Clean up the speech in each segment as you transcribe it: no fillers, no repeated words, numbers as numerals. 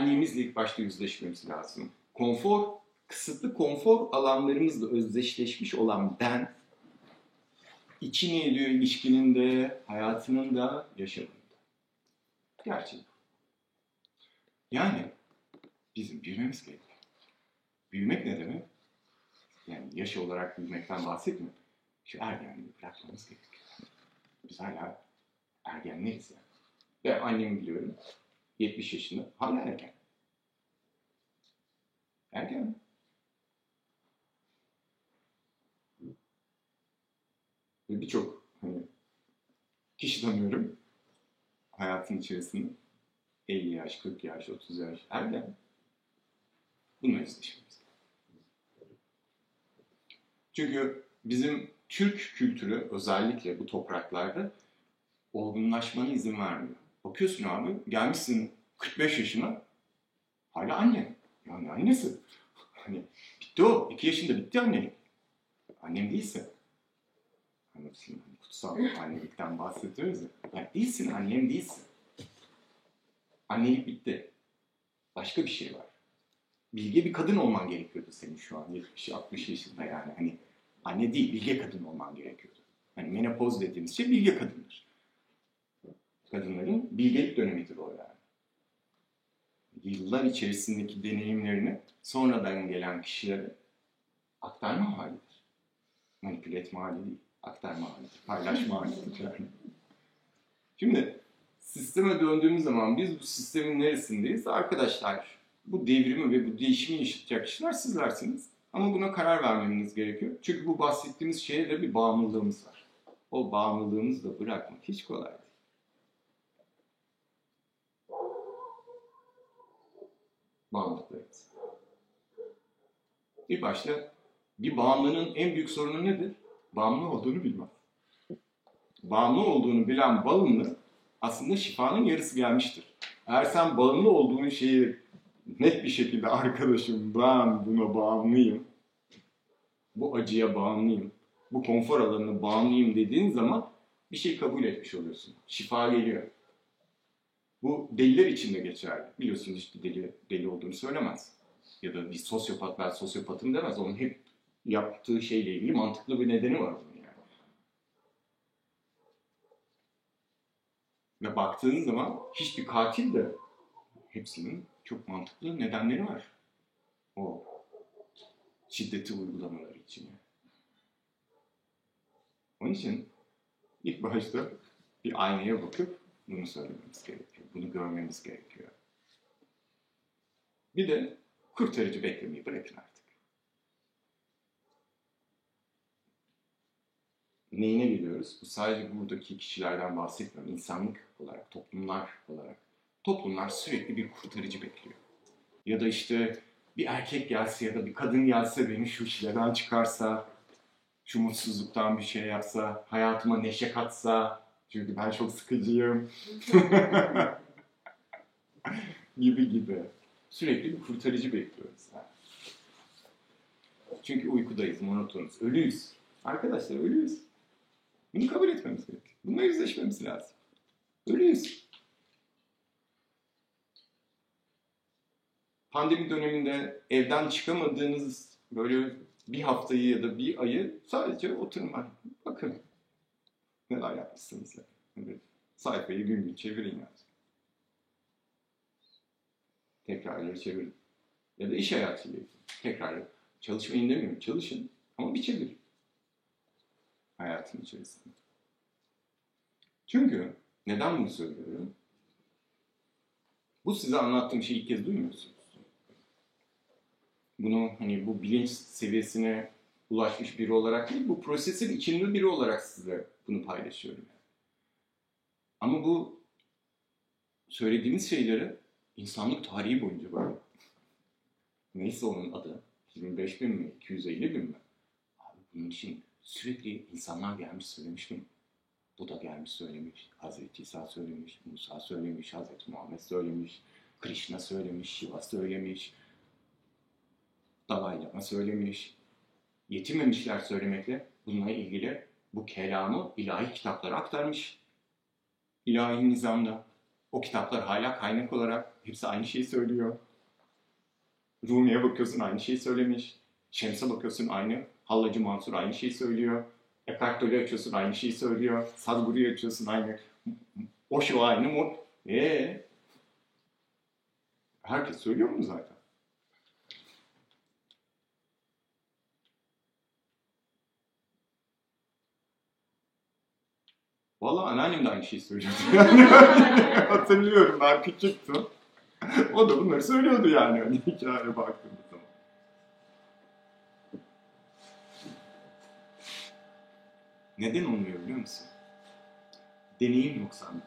benliğimizle ilk başta yüzleşmemiz lazım. Konfor, kısıtlı konfor alanlarımızla özdeşleşmiş olan ben, içine ediyor ilişkinin de, hayatının da, yaşamının da. Gerçekten. Yani bizim büyümemiz gerekiyor. Büyümek ne demek? Yani yaş olarak büyümekten bahsetmiyorum. Şu ergenliği bırakmamız gerekiyor. Biz hala ergenleriz yani. Ve annemi biliyorum. 70 yaşında hala ergen. Ergen mi? Ve birçok kişi tanıyorum hayatın içerisinde. 50 yaş, 40 yaş, 30 yaş, ergen. Bununla yüzleşmemiz. Çünkü bizim Türk kültürü özellikle bu topraklarda olgunlaşmana izin vermiyor. Bakıyorsun abi, gelmişsin 45 yaşına, hala anne. Yani annesi. Hani bitti o, 2 yaşında bitti anne. Annem değilse. Anlamışsın, kutsal annelikten bahsediyoruz ya. Yani değilsin, annem değilsin. Annelik bitti. Başka bir şey var. Bilge bir kadın olman gerekiyordu senin şu an 70-60 yaşında yani. Hani anne değil, bilge kadın olman gerekiyordu. Hani menopoz dediğimiz şey bilge kadındır. Kadınların bilgelik dönemidir o yani. Yıllar içerisindeki deneyimlerini sonradan gelen kişilere aktarma halidir. Manipüle etme hali değil, aktarma halidir, paylaşma halidir yani. Şimdi sisteme döndüğümüz zaman biz bu sistemin neresindeyiz? Arkadaşlar, bu devrimi ve bu değişimi yaşatacak kişiler sizlersiniz. Ama buna karar vermemiz gerekiyor. Çünkü bu bahsettiğimiz şeye de bir bağımlılığımız var. O bağımlılığımızı da bırakmak hiç kolay değil. Bağımlılıklarımız. İlk başta bir bağımlının en büyük sorunu nedir? Bağımlı olduğunu bilmez. Bağımlı olduğunu bilen bağımlı aslında şifanın yarısı gelmiştir. Eğer sen bağımlı olduğun şeyi net bir şekilde arkadaşım ben buna bağımlıyım, bu acıya bağımlıyım, bu konfor alanına bağımlıyım dediğin zaman bir şey kabul etmiş oluyorsun. Şifa geliyor. Bu deliler için de geçerli. Biliyorsunuz hiçbir deli olduğunu söylemez. Ya da bir sosyopat ben sosyopatım demez. Onun hep yaptığı şeyle ilgili mantıklı bir nedeni var bunun yani. Ve baktığın zaman hiçbir katil de hepsinin çok mantıklı nedenleri var. O şiddeti uygulamaları için. Onun için ilk başta bir aynaya bakıp bunu söylememiz gerekiyor. Bunu görmemiz gerekiyor. Bir de kurtarıcı beklemeyi bırakın artık. Neyine geliyoruz? Bu sadece buradaki kişilerden bahsetmiyorum. İnsanlık olarak, toplumlar olarak. Toplumlar sürekli bir kurtarıcı bekliyor. Ya da işte bir erkek gelse ya da bir kadın gelse beni şu çileden çıkarsa, şu mutsuzluktan bir şey yapsa, hayatıma neşe katsa, çünkü ben çok sıkıcıyım gibi. Sürekli bir kurtarıcı bekliyoruz. Çünkü uykudayız, monotonuz, ölüyüz. Arkadaşlar ölüyüz. Bunu kabul etmemiz gerekiyor. Bununla yüzleşmemiz lazım. Ölüyüz. Pandemi döneminde evden çıkamadığınız böyle bir haftayı ya da bir ayı sadece oturma. Bakın neler yapmışsınız. Yani. Sayfayı gün gün çevirin yani. Tekrarları çevirin. Ya da iş hayatıyla tekrar çalışmayın demiyorum. Çalışın ama bir çevir. Hayatın içerisinde. Çünkü neden bunu söylüyorum? Bu size anlattığım şeyi ilk kez duymuyorsunuz. Bunu hani bu bilinç seviyesine ulaşmış biri olarak değil, bu prosesin içinde biri olarak size bunu paylaşıyorum. Yani. Ama bu söylediğimiz şeyleri insanlık tarihi boyunca var. Neyse onun adı, 25 bin mi, 250 bin mi? Abi bunun için sürekli insanlar gelmiş söylemiş mi? Buda gelmiş söylemiş, Hazreti İsa söylemiş, Musa söylemiş, Hazreti Muhammed söylemiş, Krishna söylemiş, Shiva söylemiş. Dalai Lama söylemiş, yetinmemişler söylemekle bununla ilgili bu kelamı ilahi kitaplara aktarmış. İlahi nizamda O kitaplar hala kaynak olarak hepsi aynı şeyi söylüyor. Rumi'ye bakıyorsun aynı şeyi söylemiş. Şems'e bakıyorsun aynı. Hallacı Mansur aynı şeyi söylüyor. Eckhart Tolle'yi açıyorsun aynı şeyi söylüyor. Sadhguru'yu açıyorsun aynı. Osho aynı mı? Herkes söylüyor mu zaten? Valla anneannem de aynı şeyi söylüyordu. Yani hatırlıyorum, ben küçüktüm. O da bunları söylüyordu yani. Hani hikayeye baktığımda tamam. Neden olmuyor biliyor musun? Deneyim yok sandım.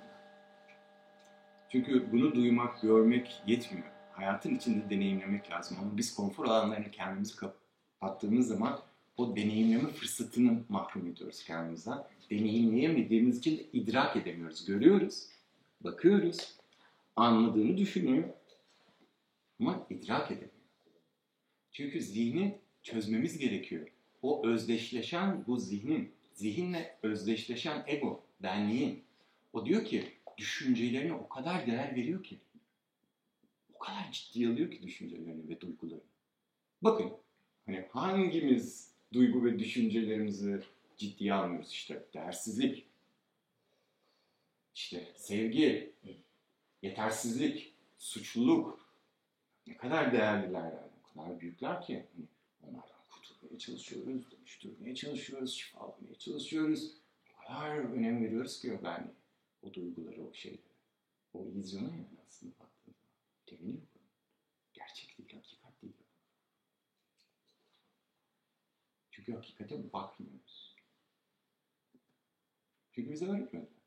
Çünkü bunu duymak, görmek yetmiyor. Hayatın içinde deneyimlemek lazım. Ama biz konfor alanlarını kendimizi kapattığımız zaman o deneyimleme fırsatını mahrum ediyoruz kendimizden. Deneyimleyemediğimiz için de idrak edemiyoruz. Görüyoruz, bakıyoruz, anladığını düşünüyor ama idrak edemiyor. Çünkü zihni çözmemiz gerekiyor. O özdeşleşen bu zihinle özdeşleşen ego, benliğin. O diyor ki düşüncelerine o kadar değer veriyor ki, o kadar ciddiye alıyor ki düşüncelerini ve duygularını. Bakın, hani hangimiz duygu ve düşüncelerimizi ciddiye almıyoruz işte. Değersizlik, işte sevgi, yetersizlik, suçluluk. Ne kadar değerliler yani. O kadar büyükler ki. Onlardan kurtulmaya çalışıyoruz, dönüştürmeye çalışıyoruz, şifalamaya çalışıyoruz. O kadar önem veriyoruz ki o benliğe. O duyguları, o şeyleri. O vizyona yani aslında baktığında. Temini yok. Gerçek değil, hakikat değil. Çünkü hakikate bakmıyoruz. Çünkü bize öğretmediler.